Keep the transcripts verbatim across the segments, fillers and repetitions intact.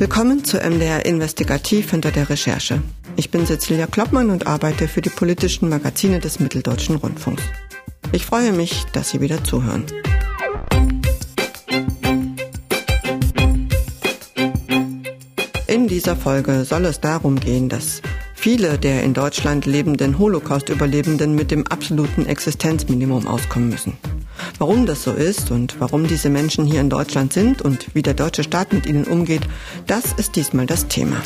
Willkommen zu M D R Investigativ hinter der Recherche. Ich bin Cecilia Kloppmann und arbeite für die politischen Magazine des Mitteldeutschen Rundfunks. Ich freue mich, dass Sie wieder zuhören. In dieser Folge soll es darum gehen, dass viele der in Deutschland lebenden Holocaust-Überlebenden mit dem absoluten Existenzminimum auskommen müssen. Warum das so ist und warum diese Menschen hier in Deutschland sind und wie der deutsche Staat mit ihnen umgeht, das ist diesmal das Thema.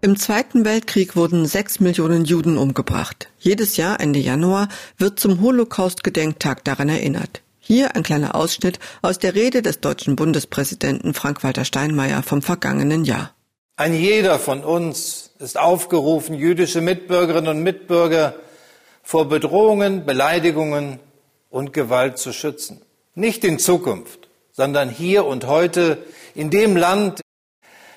Im Zweiten Weltkrieg wurden sechs Millionen Juden umgebracht. Jedes Jahr Ende Januar wird zum Holocaust-Gedenktag daran erinnert. Hier ein kleiner Ausschnitt aus der Rede des deutschen Bundespräsidenten Frank-Walter Steinmeier vom vergangenen Jahr. Ein jeder von uns ist aufgerufen, jüdische Mitbürgerinnen und Mitbürger vor Bedrohungen, Beleidigungen und Gewalt zu schützen. Nicht in Zukunft, sondern hier und heute in dem Land.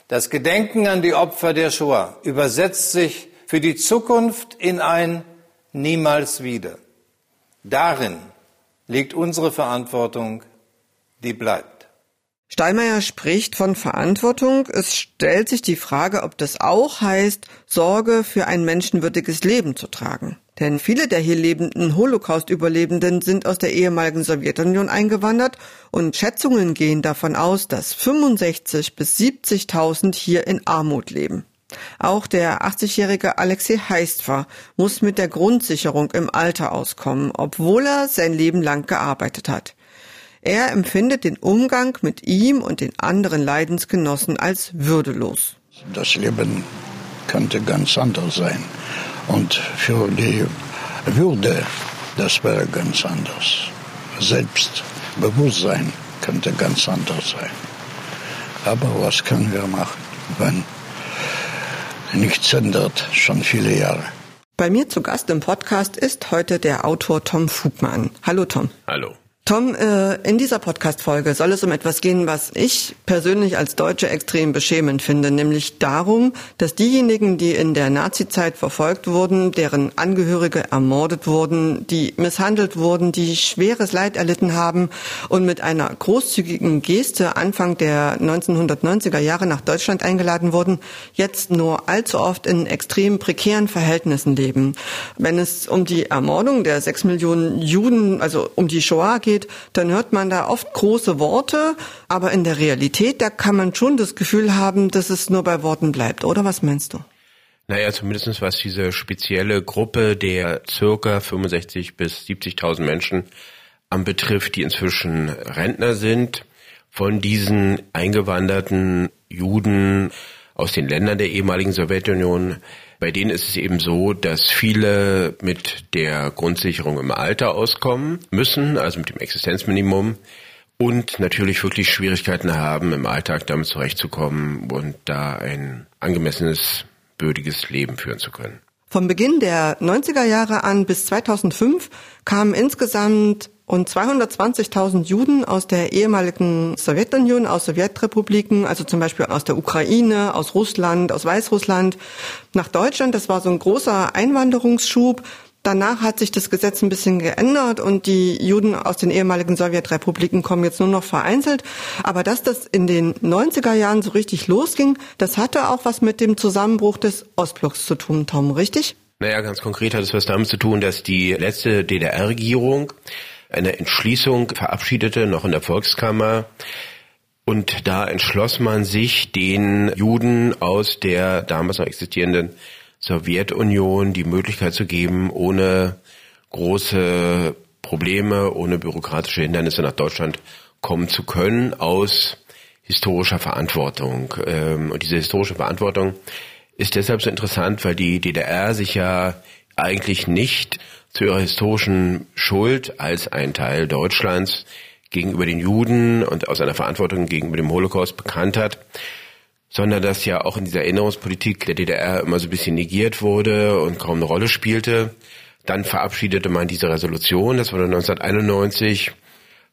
Das Gedenken an die Opfer der Shoah übersetzt sich für die Zukunft in ein Niemals wieder. Darin liegt unsere Verantwortung, die bleibt. Steinmeier spricht von Verantwortung. Es stellt sich die Frage, ob das auch heißt, Sorge für ein menschenwürdiges Leben zu tragen. Denn viele der hier lebenden Holocaust-Überlebenden sind aus der ehemaligen Sowjetunion eingewandert und Schätzungen gehen davon aus, dass fünfundsechzigtausend bis siebzigtausend hier in Armut leben. Auch der achtzigjährige Alexej Heistva muss mit der Grundsicherung im Alter auskommen, obwohl er sein Leben lang gearbeitet hat. Er empfindet den Umgang mit ihm und den anderen Leidensgenossen als würdelos. Das Leben könnte ganz anders sein. Und für die Würde, das wäre ganz anders. Selbstbewusstsein könnte ganz anders sein. Aber was können wir machen, wenn nichts ändert, schon viele Jahre. Bei mir zu Gast im Podcast ist heute der Autor Tom Fugmann. Hallo Tom. Hallo. Tom, äh, in dieser Podcast-Folge soll es um etwas gehen, was ich persönlich als Deutsche extrem beschämend finde, nämlich darum, dass diejenigen, die in der Nazizeit verfolgt wurden, deren Angehörige ermordet wurden, die misshandelt wurden, die schweres Leid erlitten haben und mit einer großzügigen Geste Anfang der neunzehnhundertneunziger Jahre nach Deutschland eingeladen wurden, jetzt nur allzu oft in extrem prekären Verhältnissen leben. Wenn es um die Ermordung der sechs Millionen Juden, also um die Shoah geht, dann hört man da oft große Worte, aber in der Realität, da kann man schon das Gefühl haben, dass es nur bei Worten bleibt, oder? Was meinst du? Naja, zumindest was diese spezielle Gruppe der circa fünfundsechzigtausend bis siebzigtausend Menschen anbetrifft, die inzwischen Rentner sind, von diesen eingewanderten Juden aus den Ländern der ehemaligen Sowjetunion, bei denen ist es eben so, dass viele mit der Grundsicherung im Alter auskommen müssen, also mit dem Existenzminimum, und natürlich wirklich Schwierigkeiten haben, im Alltag damit zurechtzukommen und da ein angemessenes, würdiges Leben führen zu können. Vom Beginn der neunziger Jahre an bis zweitausendfünf kamen insgesamt und zweihundertzwanzigtausend Juden aus der ehemaligen Sowjetunion, aus Sowjetrepubliken, also zum Beispiel aus der Ukraine, aus Russland, aus Weißrussland, nach Deutschland. Das war so ein großer Einwanderungsschub. Danach hat sich das Gesetz ein bisschen geändert und die Juden aus den ehemaligen Sowjetrepubliken kommen jetzt nur noch vereinzelt. Aber dass das in den neunziger Jahren so richtig losging, das hatte auch was mit dem Zusammenbruch des Ostblocks zu tun, Tom, richtig? Naja, ganz konkret hat es was damit zu tun, dass die letzte D D R-Regierung eine Entschließung verabschiedete, noch in der Volkskammer. Und da entschloss man sich, den Juden aus der damals noch existierenden Sowjetunion die Möglichkeit zu geben, ohne große Probleme, ohne bürokratische Hindernisse nach Deutschland kommen zu können, aus historischer Verantwortung. Und diese historische Verantwortung ist deshalb so interessant, weil die D D R sich ja eigentlich nicht zu ihrer historischen Schuld als ein Teil Deutschlands gegenüber den Juden und aus einer Verantwortung gegenüber dem Holocaust bekannt hat, sondern dass ja auch in dieser Erinnerungspolitik der D D R immer so ein bisschen negiert wurde und kaum eine Rolle spielte. Dann verabschiedete man diese Resolution, das wurde neunzehnhunderteinundneunzig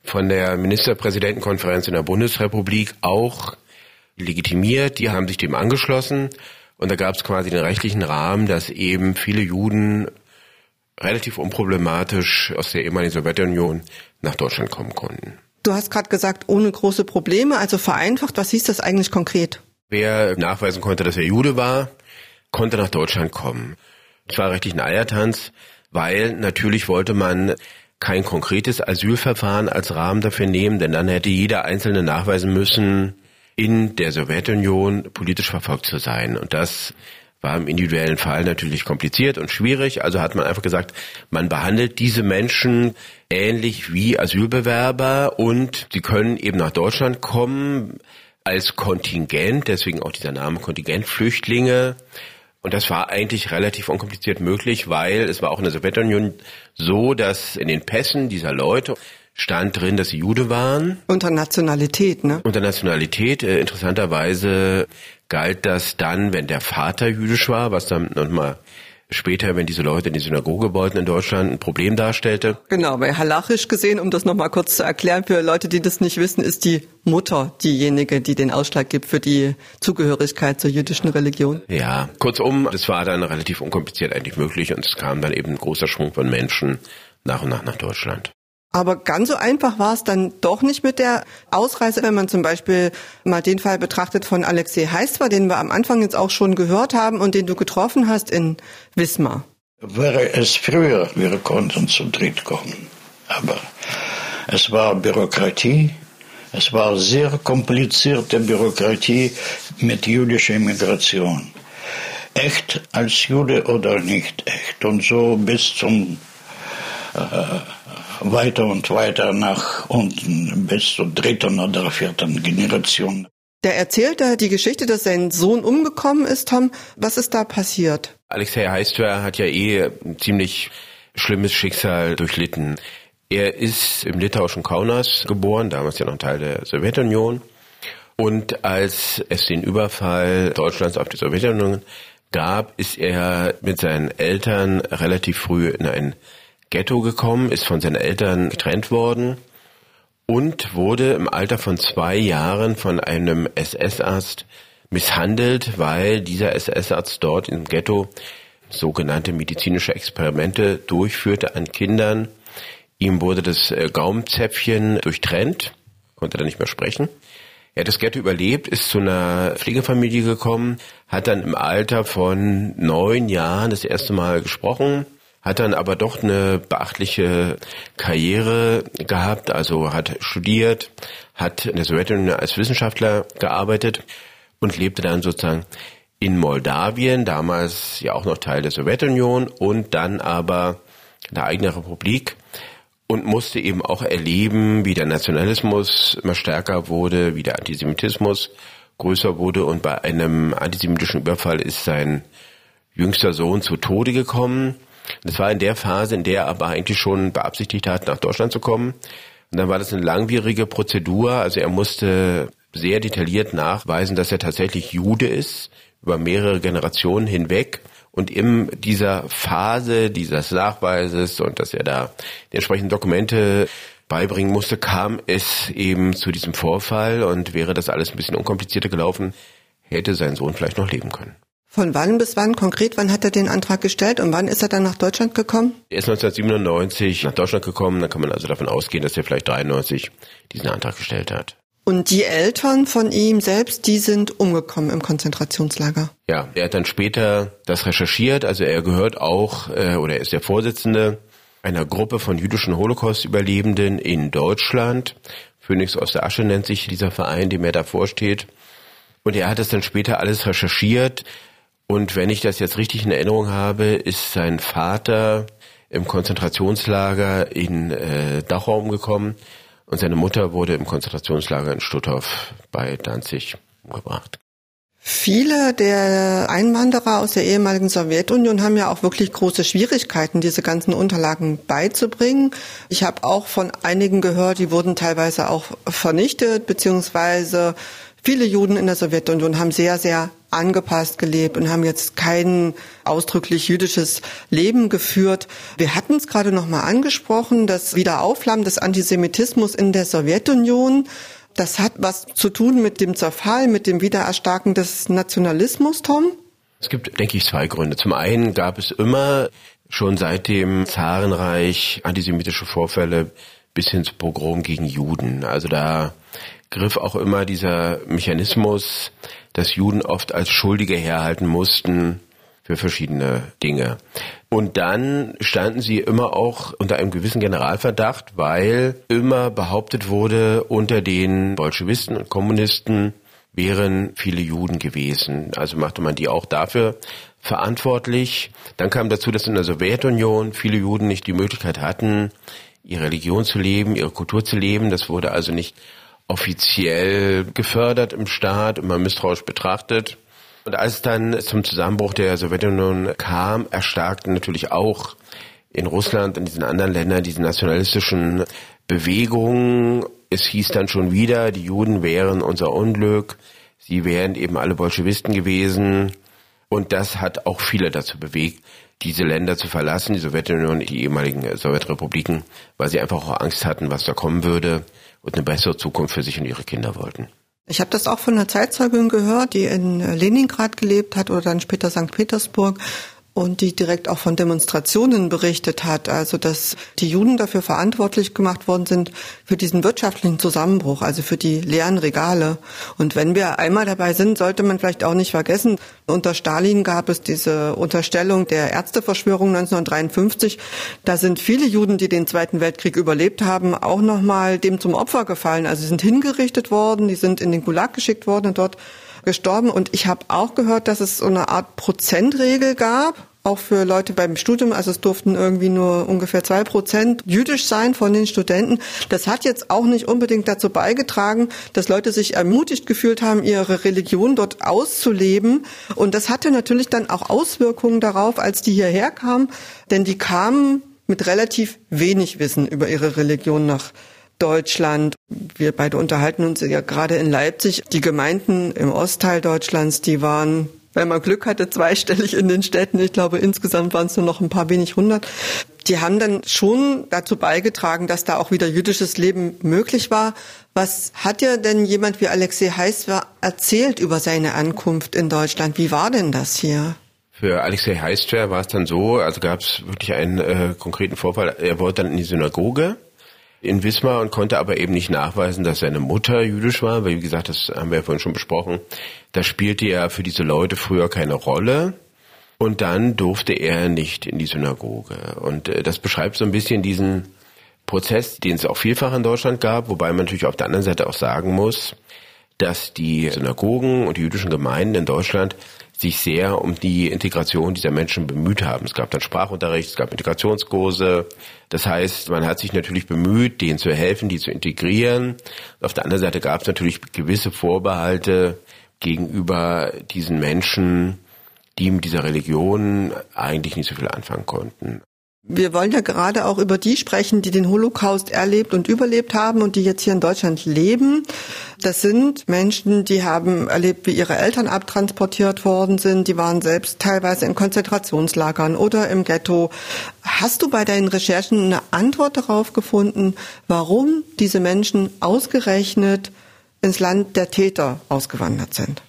von der Ministerpräsidentenkonferenz in der Bundesrepublik auch legitimiert, die haben sich dem angeschlossen und da gab es quasi den rechtlichen Rahmen, dass eben viele Juden relativ unproblematisch aus der ehemaligen Sowjetunion nach Deutschland kommen konnten. Du hast gerade gesagt, ohne große Probleme, also vereinfacht. Was hieß das eigentlich konkret? Wer nachweisen konnte, dass er Jude war, konnte nach Deutschland kommen. Es war richtig ein Eiertanz, weil natürlich wollte man kein konkretes Asylverfahren als Rahmen dafür nehmen, denn dann hätte jeder Einzelne nachweisen müssen, in der Sowjetunion politisch verfolgt zu sein. Und das war im individuellen Fall natürlich kompliziert und schwierig. Also hat man einfach gesagt, man behandelt diese Menschen ähnlich wie Asylbewerber und sie können eben nach Deutschland kommen als Kontingent, deswegen auch dieser Name Kontingentflüchtlinge. Und das war eigentlich relativ unkompliziert möglich, weil es war auch in der Sowjetunion so, dass in den Pässen dieser Leute stand drin, dass sie Jude waren. Unter Nationalität, ne? Unter Nationalität. Äh, interessanterweise galt das dann, wenn der Vater jüdisch war, was dann nochmal später, wenn diese Leute in die Synagoge wollten in Deutschland, ein Problem darstellte. Genau, weil halachisch gesehen, um das nochmal kurz zu erklären, für Leute, die das nicht wissen, ist die Mutter diejenige, die den Ausschlag gibt für die Zugehörigkeit zur jüdischen Religion. Ja, kurzum, das war dann relativ unkompliziert eigentlich möglich und es kam dann eben ein großer Schwung von Menschen nach und nach nach Deutschland. Aber ganz so einfach war es dann doch nicht mit der Ausreise, wenn man zum Beispiel mal den Fall betrachtet von Alexej Heistva, den wir am Anfang jetzt auch schon gehört haben und den du getroffen hast in Wismar. Wäre es früher, wir konnten zu dritt kommen. Aber es war Bürokratie, es war sehr komplizierte Bürokratie mit jüdischer Immigration. Echt als Jude oder nicht echt. Und so bis zum äh, weiter und weiter nach unten, bis zur dritten oder vierten Generation. Der erzählt da die Geschichte, dass sein Sohn umgekommen ist, Tom. Was ist da passiert? Alexej Heistwer hat ja eh ein ziemlich schlimmes Schicksal durchlitten. Er ist im litauischen Kaunas geboren, damals ja noch ein Teil der Sowjetunion. Und als es den Überfall Deutschlands auf die Sowjetunion gab, ist er mit seinen Eltern relativ früh in ein Ghetto gekommen, ist von seinen Eltern getrennt worden und wurde im Alter von zwei Jahren von einem S S-Arzt misshandelt, weil dieser S S-Arzt dort im Ghetto sogenannte medizinische Experimente durchführte an Kindern. Ihm wurde das Gaumenzäpfchen durchtrennt, konnte dann nicht mehr sprechen. Er hat das Ghetto überlebt, ist zu einer Pflegefamilie gekommen, hat dann im Alter von neun Jahren das erste Mal gesprochen, hat dann aber doch eine beachtliche Karriere gehabt, also hat studiert, hat in der Sowjetunion als Wissenschaftler gearbeitet und lebte dann sozusagen in Moldawien, damals ja auch noch Teil der Sowjetunion und dann aber eine eigene Republik und musste eben auch erleben, wie der Nationalismus immer stärker wurde, wie der Antisemitismus größer wurde und bei einem antisemitischen Überfall ist sein jüngster Sohn zu Tode gekommen. Das war in der Phase, in der er aber eigentlich schon beabsichtigt hat, nach Deutschland zu kommen. Und dann war das eine langwierige Prozedur. Also er musste sehr detailliert nachweisen, dass er tatsächlich Jude ist, über mehrere Generationen hinweg. Und in dieser Phase dieses Nachweises und dass er da die entsprechenden Dokumente beibringen musste, kam es eben zu diesem Vorfall. Und wäre das alles ein bisschen unkomplizierter gelaufen, hätte sein Sohn vielleicht noch leben können. Von wann bis wann konkret? Wann hat er den Antrag gestellt und wann ist er dann nach Deutschland gekommen? Er ist neunzehnhundertsiebenundneunzig nach Deutschland gekommen. Dann kann man also davon ausgehen, dass er vielleicht dreiundneunzig diesen Antrag gestellt hat. Und die Eltern von ihm selbst, die sind umgekommen im Konzentrationslager? Ja, er hat dann später das recherchiert. Also er gehört auch äh, oder er ist der Vorsitzende einer Gruppe von jüdischen Holocaust-Überlebenden in Deutschland. Phoenix aus der Asche nennt sich dieser Verein, dem er davor steht. Und er hat das dann später alles recherchiert. Und wenn ich das jetzt richtig in Erinnerung habe, ist sein Vater im Konzentrationslager in äh, Dachau umgekommen und seine Mutter wurde im Konzentrationslager in Stutthof bei Danzig umgebracht. Viele der Einwanderer aus der ehemaligen Sowjetunion haben ja auch wirklich große Schwierigkeiten, diese ganzen Unterlagen beizubringen. Ich habe auch von einigen gehört, die wurden teilweise auch vernichtet, beziehungsweise viele Juden in der Sowjetunion haben sehr, sehr angepasst gelebt und haben jetzt kein ausdrücklich jüdisches Leben geführt. Wir hatten es gerade nochmal angesprochen, das Wiederaufflammen des Antisemitismus in der Sowjetunion, das hat was zu tun mit dem Zerfall, mit dem Wiedererstarken des Nationalismus, Tom? Es gibt, denke ich, zwei Gründe. Zum einen gab es immer schon seit dem Zarenreich antisemitische Vorfälle bis hin zu Pogrom gegen Juden. Also da griff auch immer dieser Mechanismus, dass Juden oft als Schuldige herhalten mussten für verschiedene Dinge. Und dann standen sie immer auch unter einem gewissen Generalverdacht, weil immer behauptet wurde, unter den Bolschewisten und Kommunisten wären viele Juden gewesen. Also machte man die auch dafür verantwortlich. Dann kam dazu, dass in der Sowjetunion viele Juden nicht die Möglichkeit hatten, ihre Religion zu leben, ihre Kultur zu leben. Das wurde also nicht offiziell gefördert im Staat, immer misstrauisch betrachtet. Und als dann zum Zusammenbruch der Sowjetunion kam, erstarkten natürlich auch in Russland und diesen anderen Ländern diese nationalistischen Bewegungen. Es hieß dann schon wieder, die Juden wären unser Unglück, sie wären eben alle Bolschewisten gewesen. Und das hat auch viele dazu bewegt, diese Länder zu verlassen, die Sowjetunion, die ehemaligen Sowjetrepubliken, weil sie einfach auch Angst hatten, was da kommen würde und eine bessere Zukunft für sich und ihre Kinder wollten. Ich habe das auch von einer Zeitzeugin gehört, die in Leningrad gelebt hat oder dann später Sankt Petersburg und die direkt auch von Demonstrationen berichtet hat. Also dass die Juden dafür verantwortlich gemacht worden sind für diesen wirtschaftlichen Zusammenbruch, also für die leeren Regale. Und wenn wir einmal dabei sind, sollte man vielleicht auch nicht vergessen, unter Stalin gab es diese Unterstellung der Ärzteverschwörung neunzehnhundertdreiundfünfzig. Da sind viele Juden, die den Zweiten Weltkrieg überlebt haben, auch nochmal dem zum Opfer gefallen. Also sie sind hingerichtet worden, die sind in den Gulag geschickt worden und dort gestorben. Und ich habe auch gehört, dass es so eine Art Prozentregel gab, auch für Leute beim Studium. Also es durften irgendwie nur ungefähr zwei Prozent jüdisch sein von den Studenten. Das hat jetzt auch nicht unbedingt dazu beigetragen, dass Leute sich ermutigt gefühlt haben, ihre Religion dort auszuleben. Und das hatte natürlich dann auch Auswirkungen darauf, als die hierher kamen. Denn die kamen mit relativ wenig Wissen über ihre Religion nach Deutschland. Wir beide unterhalten uns ja gerade in Leipzig. Die Gemeinden im Ostteil Deutschlands, die waren, wenn man Glück hatte, zweistellig in den Städten. Ich glaube, insgesamt waren es nur noch ein paar wenig hundert. Die haben dann schon dazu beigetragen, dass da auch wieder jüdisches Leben möglich war. Was hat dir denn jemand wie Alexej Heistwer erzählt über seine Ankunft in Deutschland? Wie war denn das hier? Für Alexej Heistwer war es dann so, also gab es wirklich einen äh, konkreten Vorfall. Er wollte dann in die Synagoge in Wismar und konnte aber eben nicht nachweisen, dass seine Mutter jüdisch war, weil, wie gesagt, das haben wir ja vorhin schon besprochen, das spielte ja für diese Leute früher keine Rolle und dann durfte er nicht in die Synagoge. Und das beschreibt so ein bisschen diesen Prozess, den es auch vielfach in Deutschland gab, wobei man natürlich auf der anderen Seite auch sagen muss, dass die Synagogen und die jüdischen Gemeinden in Deutschland sich sehr um die Integration dieser Menschen bemüht haben. Es gab dann Sprachunterricht, es gab Integrationskurse. Das heißt, man hat sich natürlich bemüht, denen zu helfen, die zu integrieren. Auf der anderen Seite gab es natürlich gewisse Vorbehalte gegenüber diesen Menschen, die mit dieser Religion eigentlich nicht so viel anfangen konnten. Wir wollen ja gerade auch über die sprechen, die den Holocaust erlebt und überlebt haben und die jetzt hier in Deutschland leben. Das sind Menschen, die haben erlebt, wie ihre Eltern abtransportiert worden sind. Die waren selbst teilweise in Konzentrationslagern oder im Ghetto. Hast du bei deinen Recherchen eine Antwort darauf gefunden, warum diese Menschen ausgerechnet ins Land der Täter ausgewandert sind?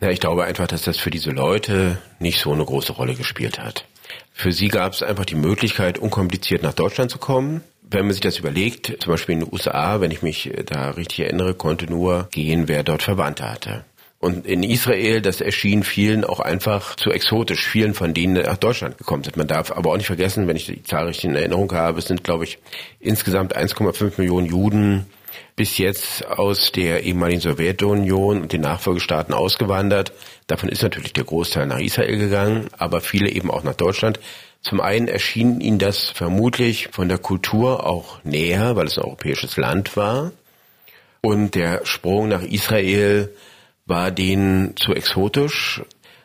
Ja, ich glaube einfach, dass das für diese Leute nicht so eine große Rolle gespielt hat. Für sie gab es einfach die Möglichkeit, unkompliziert nach Deutschland zu kommen. Wenn man sich das überlegt, zum Beispiel in den U S A, wenn ich mich da richtig erinnere, konnte nur gehen, wer dort Verwandte hatte. Und in Israel, das erschien vielen auch einfach zu exotisch, vielen von denen nach Deutschland gekommen sind. Man darf aber auch nicht vergessen, wenn ich die Zahl richtig in Erinnerung habe, es sind, glaube ich, insgesamt eins Komma fünf Millionen Juden bis jetzt aus der ehemaligen Sowjetunion und den Nachfolgestaaten ausgewandert. Davon ist natürlich der Großteil nach Israel gegangen, aber viele eben auch nach Deutschland. Zum einen erschien ihnen das vermutlich von der Kultur auch näher, weil es ein europäisches Land war. Und der Sprung nach Israel war denen zu exotisch.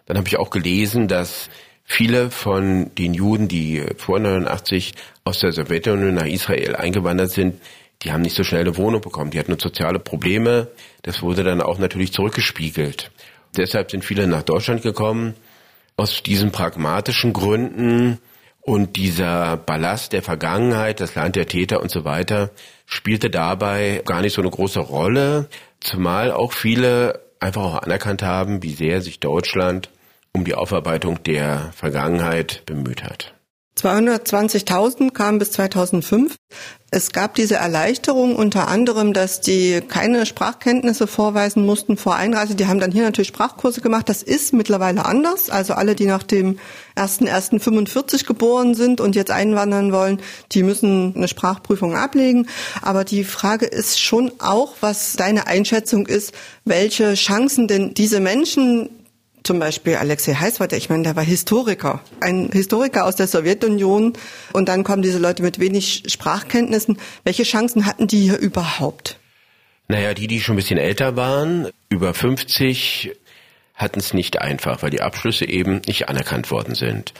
Dann habe ich auch gelesen, dass viele von den Juden, die vor neunundachtzig aus der Sowjetunion nach Israel eingewandert sind, die haben nicht so schnell eine Wohnung bekommen, die hatten soziale Probleme. Das wurde dann auch natürlich zurückgespiegelt. Deshalb sind viele nach Deutschland gekommen, aus diesen pragmatischen Gründen. Und dieser Ballast der Vergangenheit, das Land der Täter und so weiter, spielte dabei gar nicht so eine große Rolle. Zumal auch viele einfach auch anerkannt haben, wie sehr sich Deutschland um die Aufarbeitung der Vergangenheit bemüht hat. zweihundertzwanzigtausend kamen bis zweitausendfünf. Es gab diese Erleichterung unter anderem, dass die keine Sprachkenntnisse vorweisen mussten vor Einreise. Die haben dann hier natürlich Sprachkurse gemacht. Das ist mittlerweile anders. Also alle, die nach dem ersten ersten fünfundvierzig geboren sind und jetzt einwandern wollen, die müssen eine Sprachprüfung ablegen. Aber die Frage ist schon auch, was deine Einschätzung ist, welche Chancen denn diese Menschen, zum Beispiel Alexej Heistwer, ich meine, der war Historiker, ein Historiker aus der Sowjetunion, und dann kommen diese Leute mit wenig Sprachkenntnissen. Welche Chancen hatten die hier überhaupt? Naja, die, die schon ein bisschen älter waren, über fünfzig, hatten es nicht einfach, weil die Abschlüsse eben nicht anerkannt worden sind.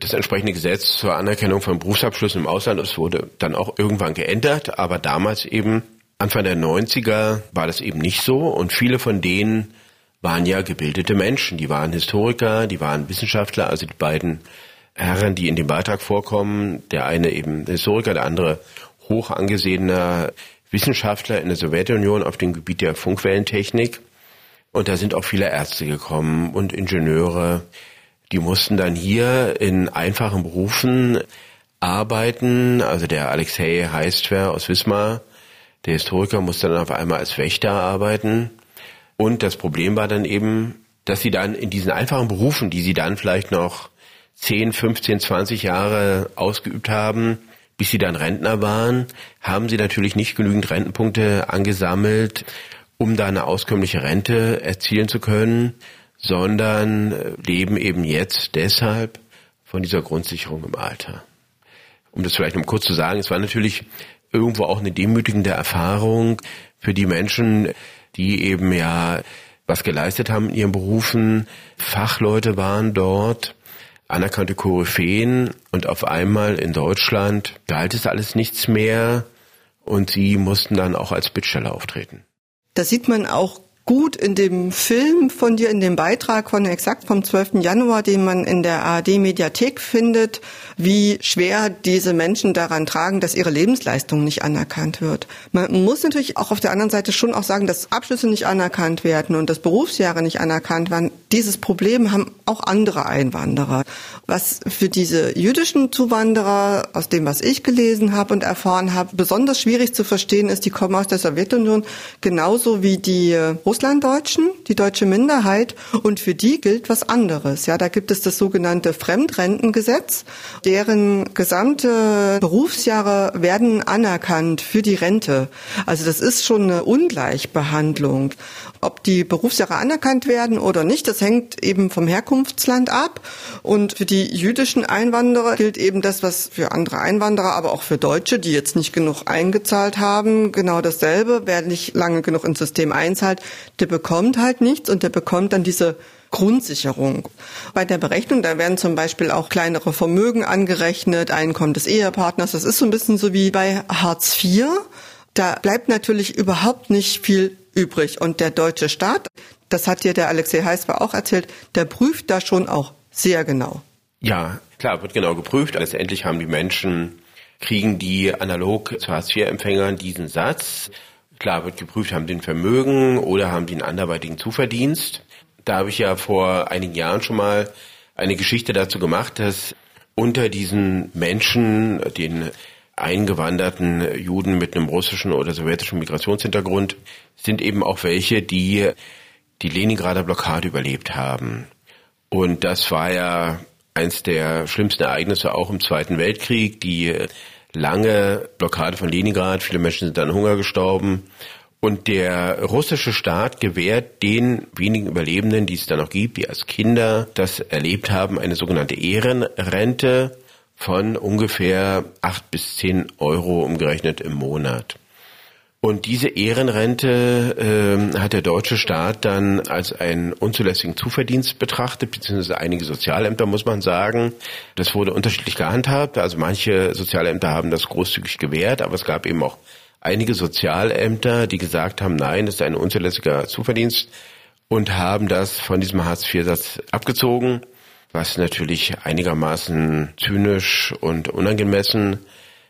Das entsprechende Gesetz zur Anerkennung von Berufsabschlüssen im Ausland, das wurde dann auch irgendwann geändert, aber damals eben, Anfang der neunziger, war das eben nicht so, und viele von denen waren ja gebildete Menschen, die waren Historiker, die waren Wissenschaftler, also die beiden Herren, die in dem Beitrag vorkommen, der eine eben Historiker, der andere hoch angesehener Wissenschaftler in der Sowjetunion auf dem Gebiet der Funkwellentechnik. Und da sind auch viele Ärzte gekommen und Ingenieure, die mussten dann hier in einfachen Berufen arbeiten, also der Alexej Heistwer aus Wismar, der Historiker, musste dann auf einmal als Wächter arbeiten. Und das Problem war dann eben, dass sie dann in diesen einfachen Berufen, die sie dann vielleicht noch zehn, fünfzehn, zwanzig Jahre ausgeübt haben, bis sie dann Rentner waren, haben sie natürlich nicht genügend Rentenpunkte angesammelt, um da eine auskömmliche Rente erzielen zu können, sondern leben eben jetzt deshalb von dieser Grundsicherung im Alter. Um das vielleicht nur kurz zu sagen, es war natürlich irgendwo auch eine demütigende Erfahrung für die Menschen, die eben ja was geleistet haben in ihren Berufen, Fachleute waren dort, anerkannte Koryphäen, und auf einmal in Deutschland galt es alles nichts mehr und sie mussten dann auch als Bittsteller auftreten. Das sieht man auch gut in dem Film von dir, in dem Beitrag von Exakt vom zwölften Januar, den man in der A R D-Mediathek findet, wie schwer diese Menschen daran tragen, dass ihre Lebensleistung nicht anerkannt wird. Man muss natürlich auch auf der anderen Seite schon auch sagen, dass Abschlüsse nicht anerkannt werden und dass Berufsjahre nicht anerkannt werden. Dieses Problem haben auch andere Einwanderer. Was für diese jüdischen Zuwanderer, aus dem, was ich gelesen habe und erfahren habe, besonders schwierig zu verstehen ist, die kommen aus der Sowjetunion, genauso wie die Russlanddeutschen, die deutsche Minderheit, und für die gilt was anderes. Ja, da gibt es das sogenannte Fremdrentengesetz, deren gesamte Berufsjahre werden anerkannt für die Rente. Also das ist schon eine Ungleichbehandlung. Ob die Berufsjahre anerkannt werden oder nicht, das hängt eben vom Herkunftsland ab. Und für die jüdischen Einwanderer gilt eben das, was für andere Einwanderer, aber auch für Deutsche, die jetzt nicht genug eingezahlt haben, genau dasselbe. Wer nicht lange genug ins System einzahlt, der bekommt halt nichts, und der bekommt dann diese Grundsicherung. Bei der Berechnung, da werden zum Beispiel auch kleinere Vermögen angerechnet, Einkommen des Ehepartners. Das ist so ein bisschen so wie bei Hartz vier. Da bleibt natürlich überhaupt nicht viel übrig. Und der deutsche Staat, das hat dir der Alexej Heistva auch erzählt, der prüft da schon auch sehr genau. Ja, klar, wird genau geprüft. Letztendlich haben die Menschen, kriegen die analog zu Hartz vier Empfängern diesen Satz. Klar wird geprüft, haben die ein Vermögen oder haben die einen anderweitigen Zuverdienst. Da habe ich ja vor einigen Jahren schon mal eine Geschichte dazu gemacht, dass unter diesen Menschen, den eingewanderten Juden mit einem russischen oder sowjetischen Migrationshintergrund, sind eben auch welche, die die Leningrader Blockade überlebt haben. Und das war ja eins der schlimmsten Ereignisse auch im Zweiten Weltkrieg, die lange Blockade von Leningrad, viele Menschen sind an Hunger gestorben, und der russische Staat gewährt den wenigen Überlebenden, die es da noch gibt, die als Kinder das erlebt haben, eine sogenannte Ehrenrente von ungefähr acht bis zehn Euro umgerechnet im Monat. Und diese Ehrenrente äh, hat der deutsche Staat dann als einen unzulässigen Zuverdienst betrachtet, beziehungsweise einige Sozialämter, muss man sagen. Das wurde unterschiedlich gehandhabt. Also manche Sozialämter haben das großzügig gewährt, aber es gab eben auch einige Sozialämter, die gesagt haben, nein, das ist ein unzulässiger Zuverdienst, und haben das von diesem Hartz vier Satz abgezogen, was natürlich einigermaßen zynisch und unangemessen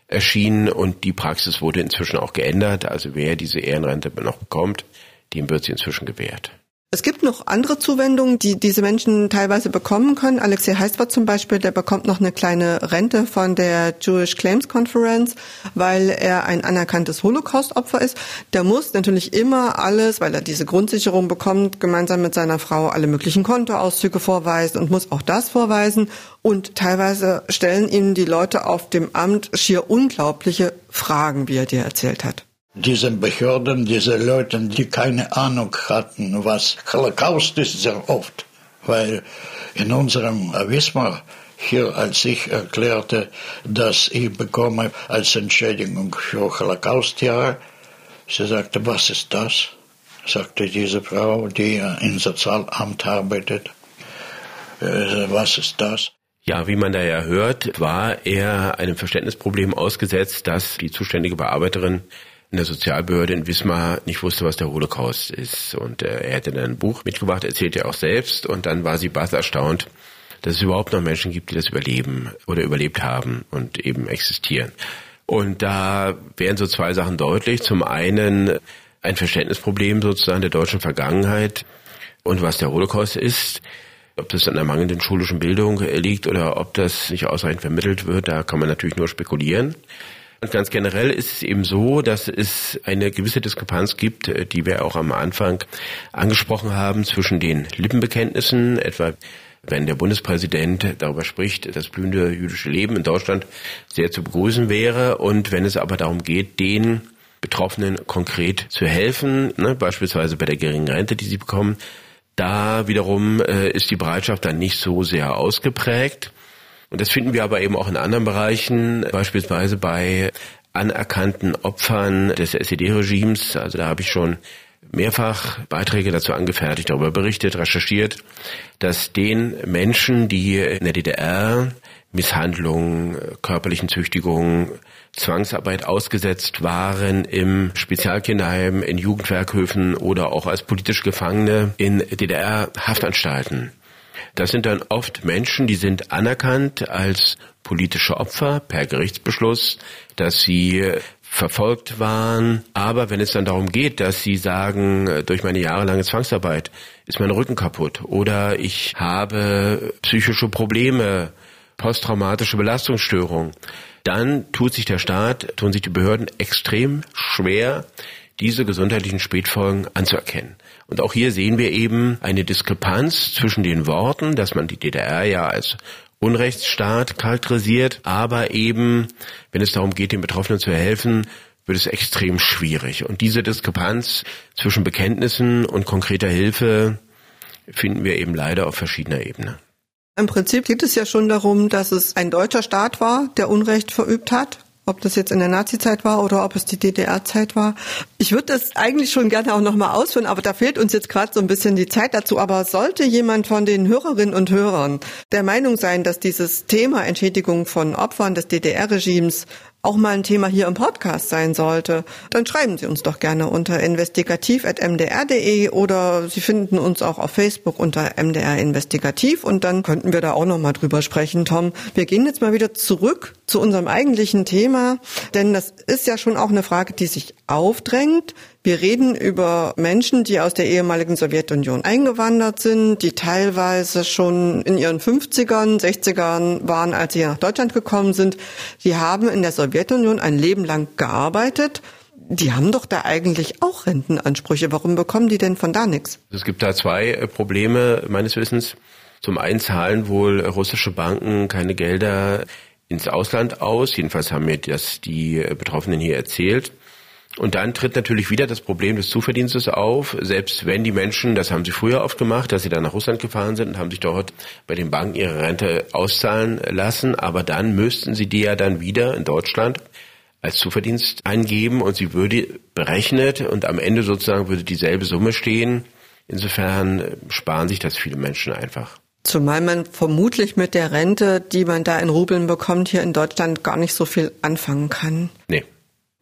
erschien, und die Praxis wurde inzwischen auch geändert. Also wer diese Ehrenrente noch bekommt, dem wird sie inzwischen gewährt. Es gibt noch andere Zuwendungen, die diese Menschen teilweise bekommen können. Alexej Heistwer zum Beispiel, der bekommt noch eine kleine Rente von der Jewish Claims Conference, weil er ein anerkanntes Holocaust-Opfer ist. Der muss natürlich immer alles, weil er diese Grundsicherung bekommt, gemeinsam mit seiner Frau alle möglichen Kontoauszüge vorweisen und muss auch das vorweisen. Und teilweise stellen ihm die Leute auf dem Amt schier unglaubliche Fragen, wie er dir erzählt hat. Diese Behörden, diese Leute, die keine Ahnung hatten, was Holocaust ist, sehr oft. Weil in unserem Wismar hier, als ich erklärte, dass ich bekomme als Entschädigung für Holocaust-Jahre, sie sagte, was ist das? Sagte diese Frau, die im Sozialamt arbeitet. Was ist das? Ja, wie man da ja hört, war er einem Verständnisproblem ausgesetzt, dass die zuständige Bearbeiterin in der Sozialbehörde in Wismar nicht wusste, was der Holocaust ist. Und äh, er hätte dann ein Buch mitgebracht, erzählte er auch selbst. Und dann war sie baff erstaunt, dass es überhaupt noch Menschen gibt, die das überleben oder überlebt haben und eben existieren. Und da werden so zwei Sachen deutlich. Zum einen ein Verständnisproblem sozusagen der deutschen Vergangenheit und was der Holocaust ist. Ob das an der mangelnden schulischen Bildung liegt oder ob das nicht ausreichend vermittelt wird, da kann man natürlich nur spekulieren. Und ganz generell ist es eben so, dass es eine gewisse Diskrepanz gibt, die wir auch am Anfang angesprochen haben, zwischen den Lippenbekenntnissen, etwa wenn der Bundespräsident darüber spricht, das blühende jüdische Leben in Deutschland sehr zu begrüßen wäre, und wenn es aber darum geht, den Betroffenen konkret zu helfen, ne, beispielsweise bei der geringen Rente, die sie bekommen, da wiederum äh, ist die Bereitschaft dann nicht so sehr ausgeprägt. Und das finden wir aber eben auch in anderen Bereichen, beispielsweise bei anerkannten Opfern des S E D-Regimes. Also da habe ich schon mehrfach Beiträge dazu angefertigt, darüber berichtet, recherchiert, dass den Menschen, die in der D D R Misshandlungen, körperlichen Züchtigungen, Zwangsarbeit ausgesetzt waren, im Spezialkinderheim, in Jugendwerkhöfen oder auch als politisch Gefangene in D D R-Haftanstalten, das sind dann oft Menschen, die sind anerkannt als politische Opfer per Gerichtsbeschluss, dass sie verfolgt waren. Aber wenn es dann darum geht, dass sie sagen, durch meine jahrelange Zwangsarbeit ist mein Rücken kaputt oder ich habe psychische Probleme, posttraumatische Belastungsstörung, dann tut sich der Staat, tun sich die Behörden extrem schwer, diese gesundheitlichen Spätfolgen anzuerkennen. Und auch hier sehen wir eben eine Diskrepanz zwischen den Worten, dass man die D D R ja als Unrechtsstaat charakterisiert, aber eben, wenn es darum geht, den Betroffenen zu helfen, wird es extrem schwierig. Und diese Diskrepanz zwischen Bekenntnissen und konkreter Hilfe finden wir eben leider auf verschiedener Ebene. Im Prinzip geht es ja schon darum, dass es ein deutscher Staat war, der Unrecht verübt hat. Ob das jetzt in der Nazi-Zeit war oder ob es die D D R-Zeit war. Ich würde das eigentlich schon gerne auch nochmal ausführen, aber da fehlt uns jetzt gerade so ein bisschen die Zeit dazu. Aber sollte jemand von den Hörerinnen und Hörern der Meinung sein, dass dieses Thema Entschädigung von Opfern des D D R-Regimes auch mal ein Thema hier im Podcast sein sollte, dann schreiben Sie uns doch gerne unter investigativ at m d r punkt d e oder Sie finden uns auch auf Facebook unter M D R Investigativ und dann könnten wir da auch nochmal drüber sprechen, Tom. Wir gehen jetzt mal wieder zurück zu unserem eigentlichen Thema, denn das ist ja schon auch eine Frage, die sich aufdrängt. Wir reden über Menschen, die aus der ehemaligen Sowjetunion eingewandert sind, die teilweise schon in ihren fünfzigern, sechzigern waren, als sie hier nach Deutschland gekommen sind. Die haben in der Sowjetunion ein Leben lang gearbeitet. Die haben doch da eigentlich auch Rentenansprüche. Warum bekommen die denn von da nichts? Es gibt da zwei Probleme meines Wissens. Zum einen zahlen wohl russische Banken keine Gelder ins Ausland aus. Jedenfalls haben mir das die Betroffenen hier erzählt. Und dann tritt natürlich wieder das Problem des Zuverdienstes auf, selbst wenn die Menschen, das haben sie früher oft gemacht, dass sie dann nach Russland gefahren sind und haben sich dort bei den Banken ihre Rente auszahlen lassen, aber dann müssten sie die ja dann wieder in Deutschland als Zuverdienst eingeben und sie würde berechnet und am Ende sozusagen würde dieselbe Summe stehen. Insofern sparen sich das viele Menschen einfach. Zumal man vermutlich mit der Rente, die man da in Rubeln bekommt, hier in Deutschland gar nicht so viel anfangen kann. Nee.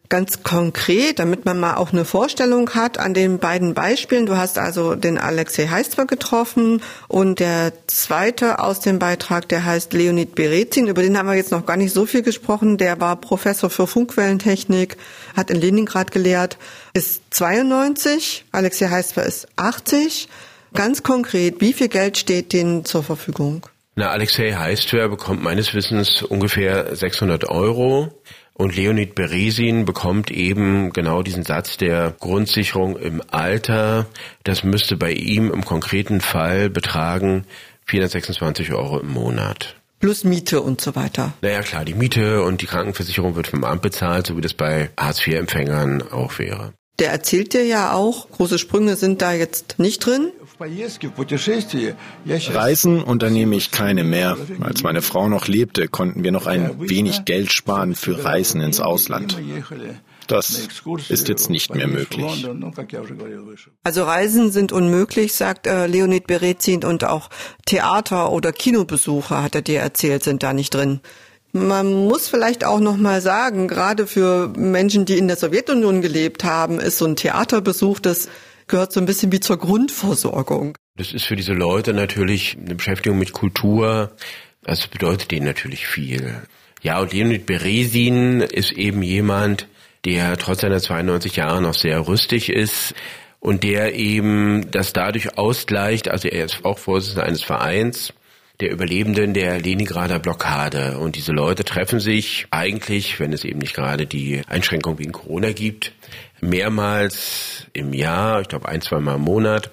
Ganz konkret, damit man mal auch eine Vorstellung hat an den beiden Beispielen. Du hast also den Alexej Heistva getroffen und der zweite aus dem Beitrag, der heißt Leonid Beresin. Über den haben wir jetzt noch gar nicht so viel gesprochen. Der war Professor für Funkwellentechnik, hat in Leningrad gelehrt, ist zweiundneunzig. Alexej Heistva ist achtzig. Ganz konkret, wie viel Geld steht denen zur Verfügung? Na, Alexej Heistwer bekommt meines Wissens ungefähr sechshundert Euro. Und Leonid Beresin bekommt eben genau diesen Satz der Grundsicherung im Alter. Das müsste bei ihm im konkreten Fall betragen vierhundertsechsundzwanzig Euro im Monat. Plus Miete und so weiter. Naja klar, die Miete und die Krankenversicherung wird vom Amt bezahlt, so wie das bei Hartz vier Empfängern auch wäre. Der erzählt dir ja auch, große Sprünge sind da jetzt nicht drin. Reisen unternehme ich keine mehr. Als meine Frau noch lebte, konnten wir noch ein wenig Geld sparen für Reisen ins Ausland. Das ist jetzt nicht mehr möglich. Also Reisen sind unmöglich, sagt äh, Leonid Beresin, und auch Theater- oder Kinobesuche, hat er dir erzählt, sind da nicht drin. Man muss vielleicht auch noch mal sagen, gerade für Menschen, die in der Sowjetunion gelebt haben, ist so ein Theaterbesuch, das gehört so ein bisschen wie zur Grundversorgung. Das ist für diese Leute natürlich eine Beschäftigung mit Kultur. Das bedeutet denen natürlich viel. Ja, und Leonid Beresin ist eben jemand, der trotz seiner zweiundneunzig Jahre noch sehr rüstig ist und der eben das dadurch ausgleicht, also er ist auch Vorsitzender eines Vereins der Überlebenden der Leningrader Blockade. Und diese Leute treffen sich eigentlich, wenn es eben nicht gerade die Einschränkung wegen Corona gibt, mehrmals im Jahr, ich glaube ein, zweimal im Monat,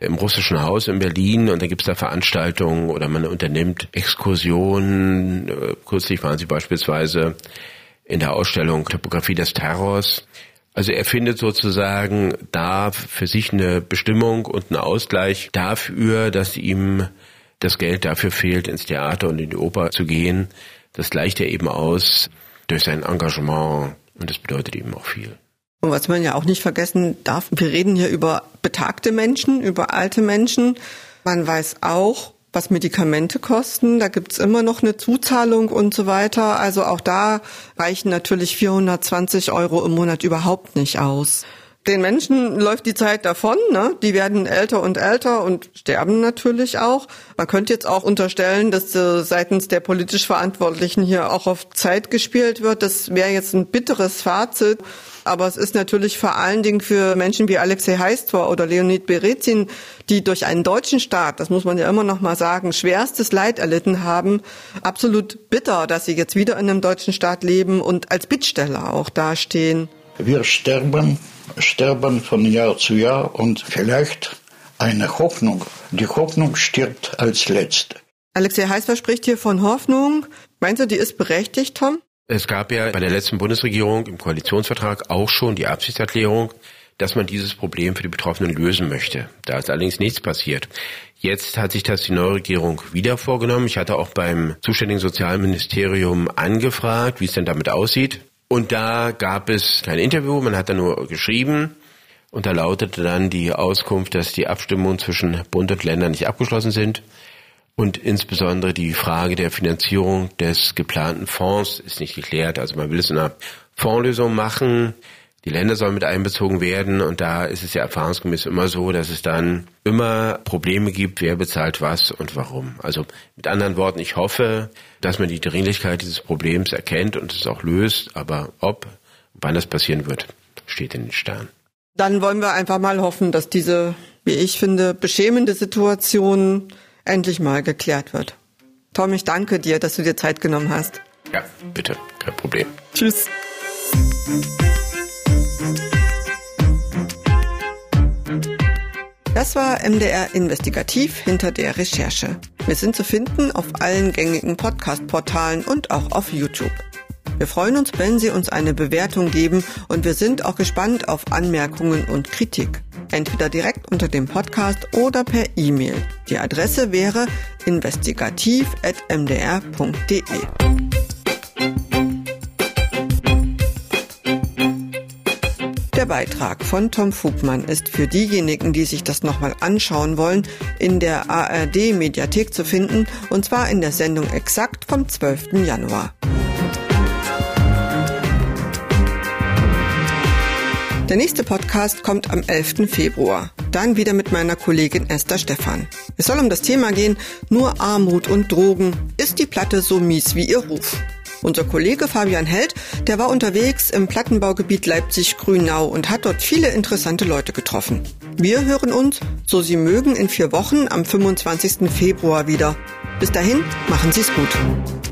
im Russischen Haus in Berlin. Und dann gibt es da Veranstaltungen oder man unternimmt Exkursionen. Kürzlich waren sie beispielsweise in der Ausstellung Topografie des Terrors. Also er findet sozusagen da für sich eine Bestimmung und einen Ausgleich dafür, dass ihm das Geld dafür fehlt, ins Theater und in die Oper zu gehen. Das gleicht er eben aus durch sein Engagement und das bedeutet eben auch viel. Und was man ja auch nicht vergessen darf, wir reden hier über betagte Menschen, über alte Menschen. Man weiß auch, was Medikamente kosten. Da gibt's immer noch eine Zuzahlung und so weiter. Also auch da reichen natürlich vierhundertzwanzig Euro im Monat überhaupt nicht aus. Den Menschen läuft die Zeit davon, ne? Die werden älter und älter und sterben natürlich auch. Man könnte jetzt auch unterstellen, dass äh, seitens der politisch Verantwortlichen hier auch auf Zeit gespielt wird. Das wäre jetzt ein bitteres Fazit. Aber es ist natürlich vor allen Dingen für Menschen wie Alexej Heistva oder Leonid Beresin, die durch einen deutschen Staat, das muss man ja immer noch mal sagen, schwerstes Leid erlitten haben, absolut bitter, dass sie jetzt wieder in einem deutschen Staat leben und als Bittsteller auch dastehen. Wir sterben, sterben von Jahr zu Jahr und vielleicht eine Hoffnung. Die Hoffnung stirbt als Letzte. Alexej Heißler spricht hier von Hoffnung. Meinst du, die ist berechtigt, Tom? Es gab ja bei der letzten Bundesregierung im Koalitionsvertrag auch schon die Absichtserklärung, dass man dieses Problem für die Betroffenen lösen möchte. Da ist allerdings nichts passiert. Jetzt hat sich das die neue Regierung wieder vorgenommen. Ich hatte auch beim zuständigen Sozialministerium angefragt, wie es denn damit aussieht. Und da gab es kein Interview, man hat da nur geschrieben und da lautete dann die Auskunft, dass die Abstimmungen zwischen Bund und Ländern nicht abgeschlossen sind und insbesondere die Frage der Finanzierung des geplanten Fonds ist nicht geklärt. Also man will es in einer Fondslösung machen, die Länder sollen mit einbezogen werden und da ist es ja erfahrungsgemäß immer so, dass es dann immer Probleme gibt, wer bezahlt was und warum. Also mit anderen Worten, ich hoffe, dass man die Dringlichkeit dieses Problems erkennt und es auch löst. Aber ob, wann das passieren wird, steht in den Sternen. Dann wollen wir einfach mal hoffen, dass diese, wie ich finde, beschämende Situation endlich mal geklärt wird. Tom, ich danke dir, dass du dir Zeit genommen hast. Ja, bitte, kein Problem. Tschüss. Das war M D R Investigativ hinter der Recherche. Wir sind zu finden auf allen gängigen Podcast-Portalen und auch auf YouTube. Wir freuen uns, wenn Sie uns eine Bewertung geben und wir sind auch gespannt auf Anmerkungen und Kritik. Entweder direkt unter dem Podcast oder per E-Mail. Die Adresse wäre investigativ at m d r punkt d e. Der Beitrag von Tom Fugmann ist für diejenigen, die sich das nochmal anschauen wollen, in der A R D Mediathek zu finden, und zwar in der Sendung Exakt vom zwölften Januar. Der nächste Podcast kommt am elften Februar, dann wieder mit meiner Kollegin Esther Stephan. Es soll um das Thema gehen, nur Armut und Drogen, ist die Platte so mies wie ihr Ruf? Unser Kollege Fabian Held, der war unterwegs im Plattenbaugebiet Leipzig-Grünau und hat dort viele interessante Leute getroffen. Wir hören uns, so Sie mögen, in vier Wochen am fünfundzwanzigsten Februar wieder. Bis dahin, machen Sie es gut.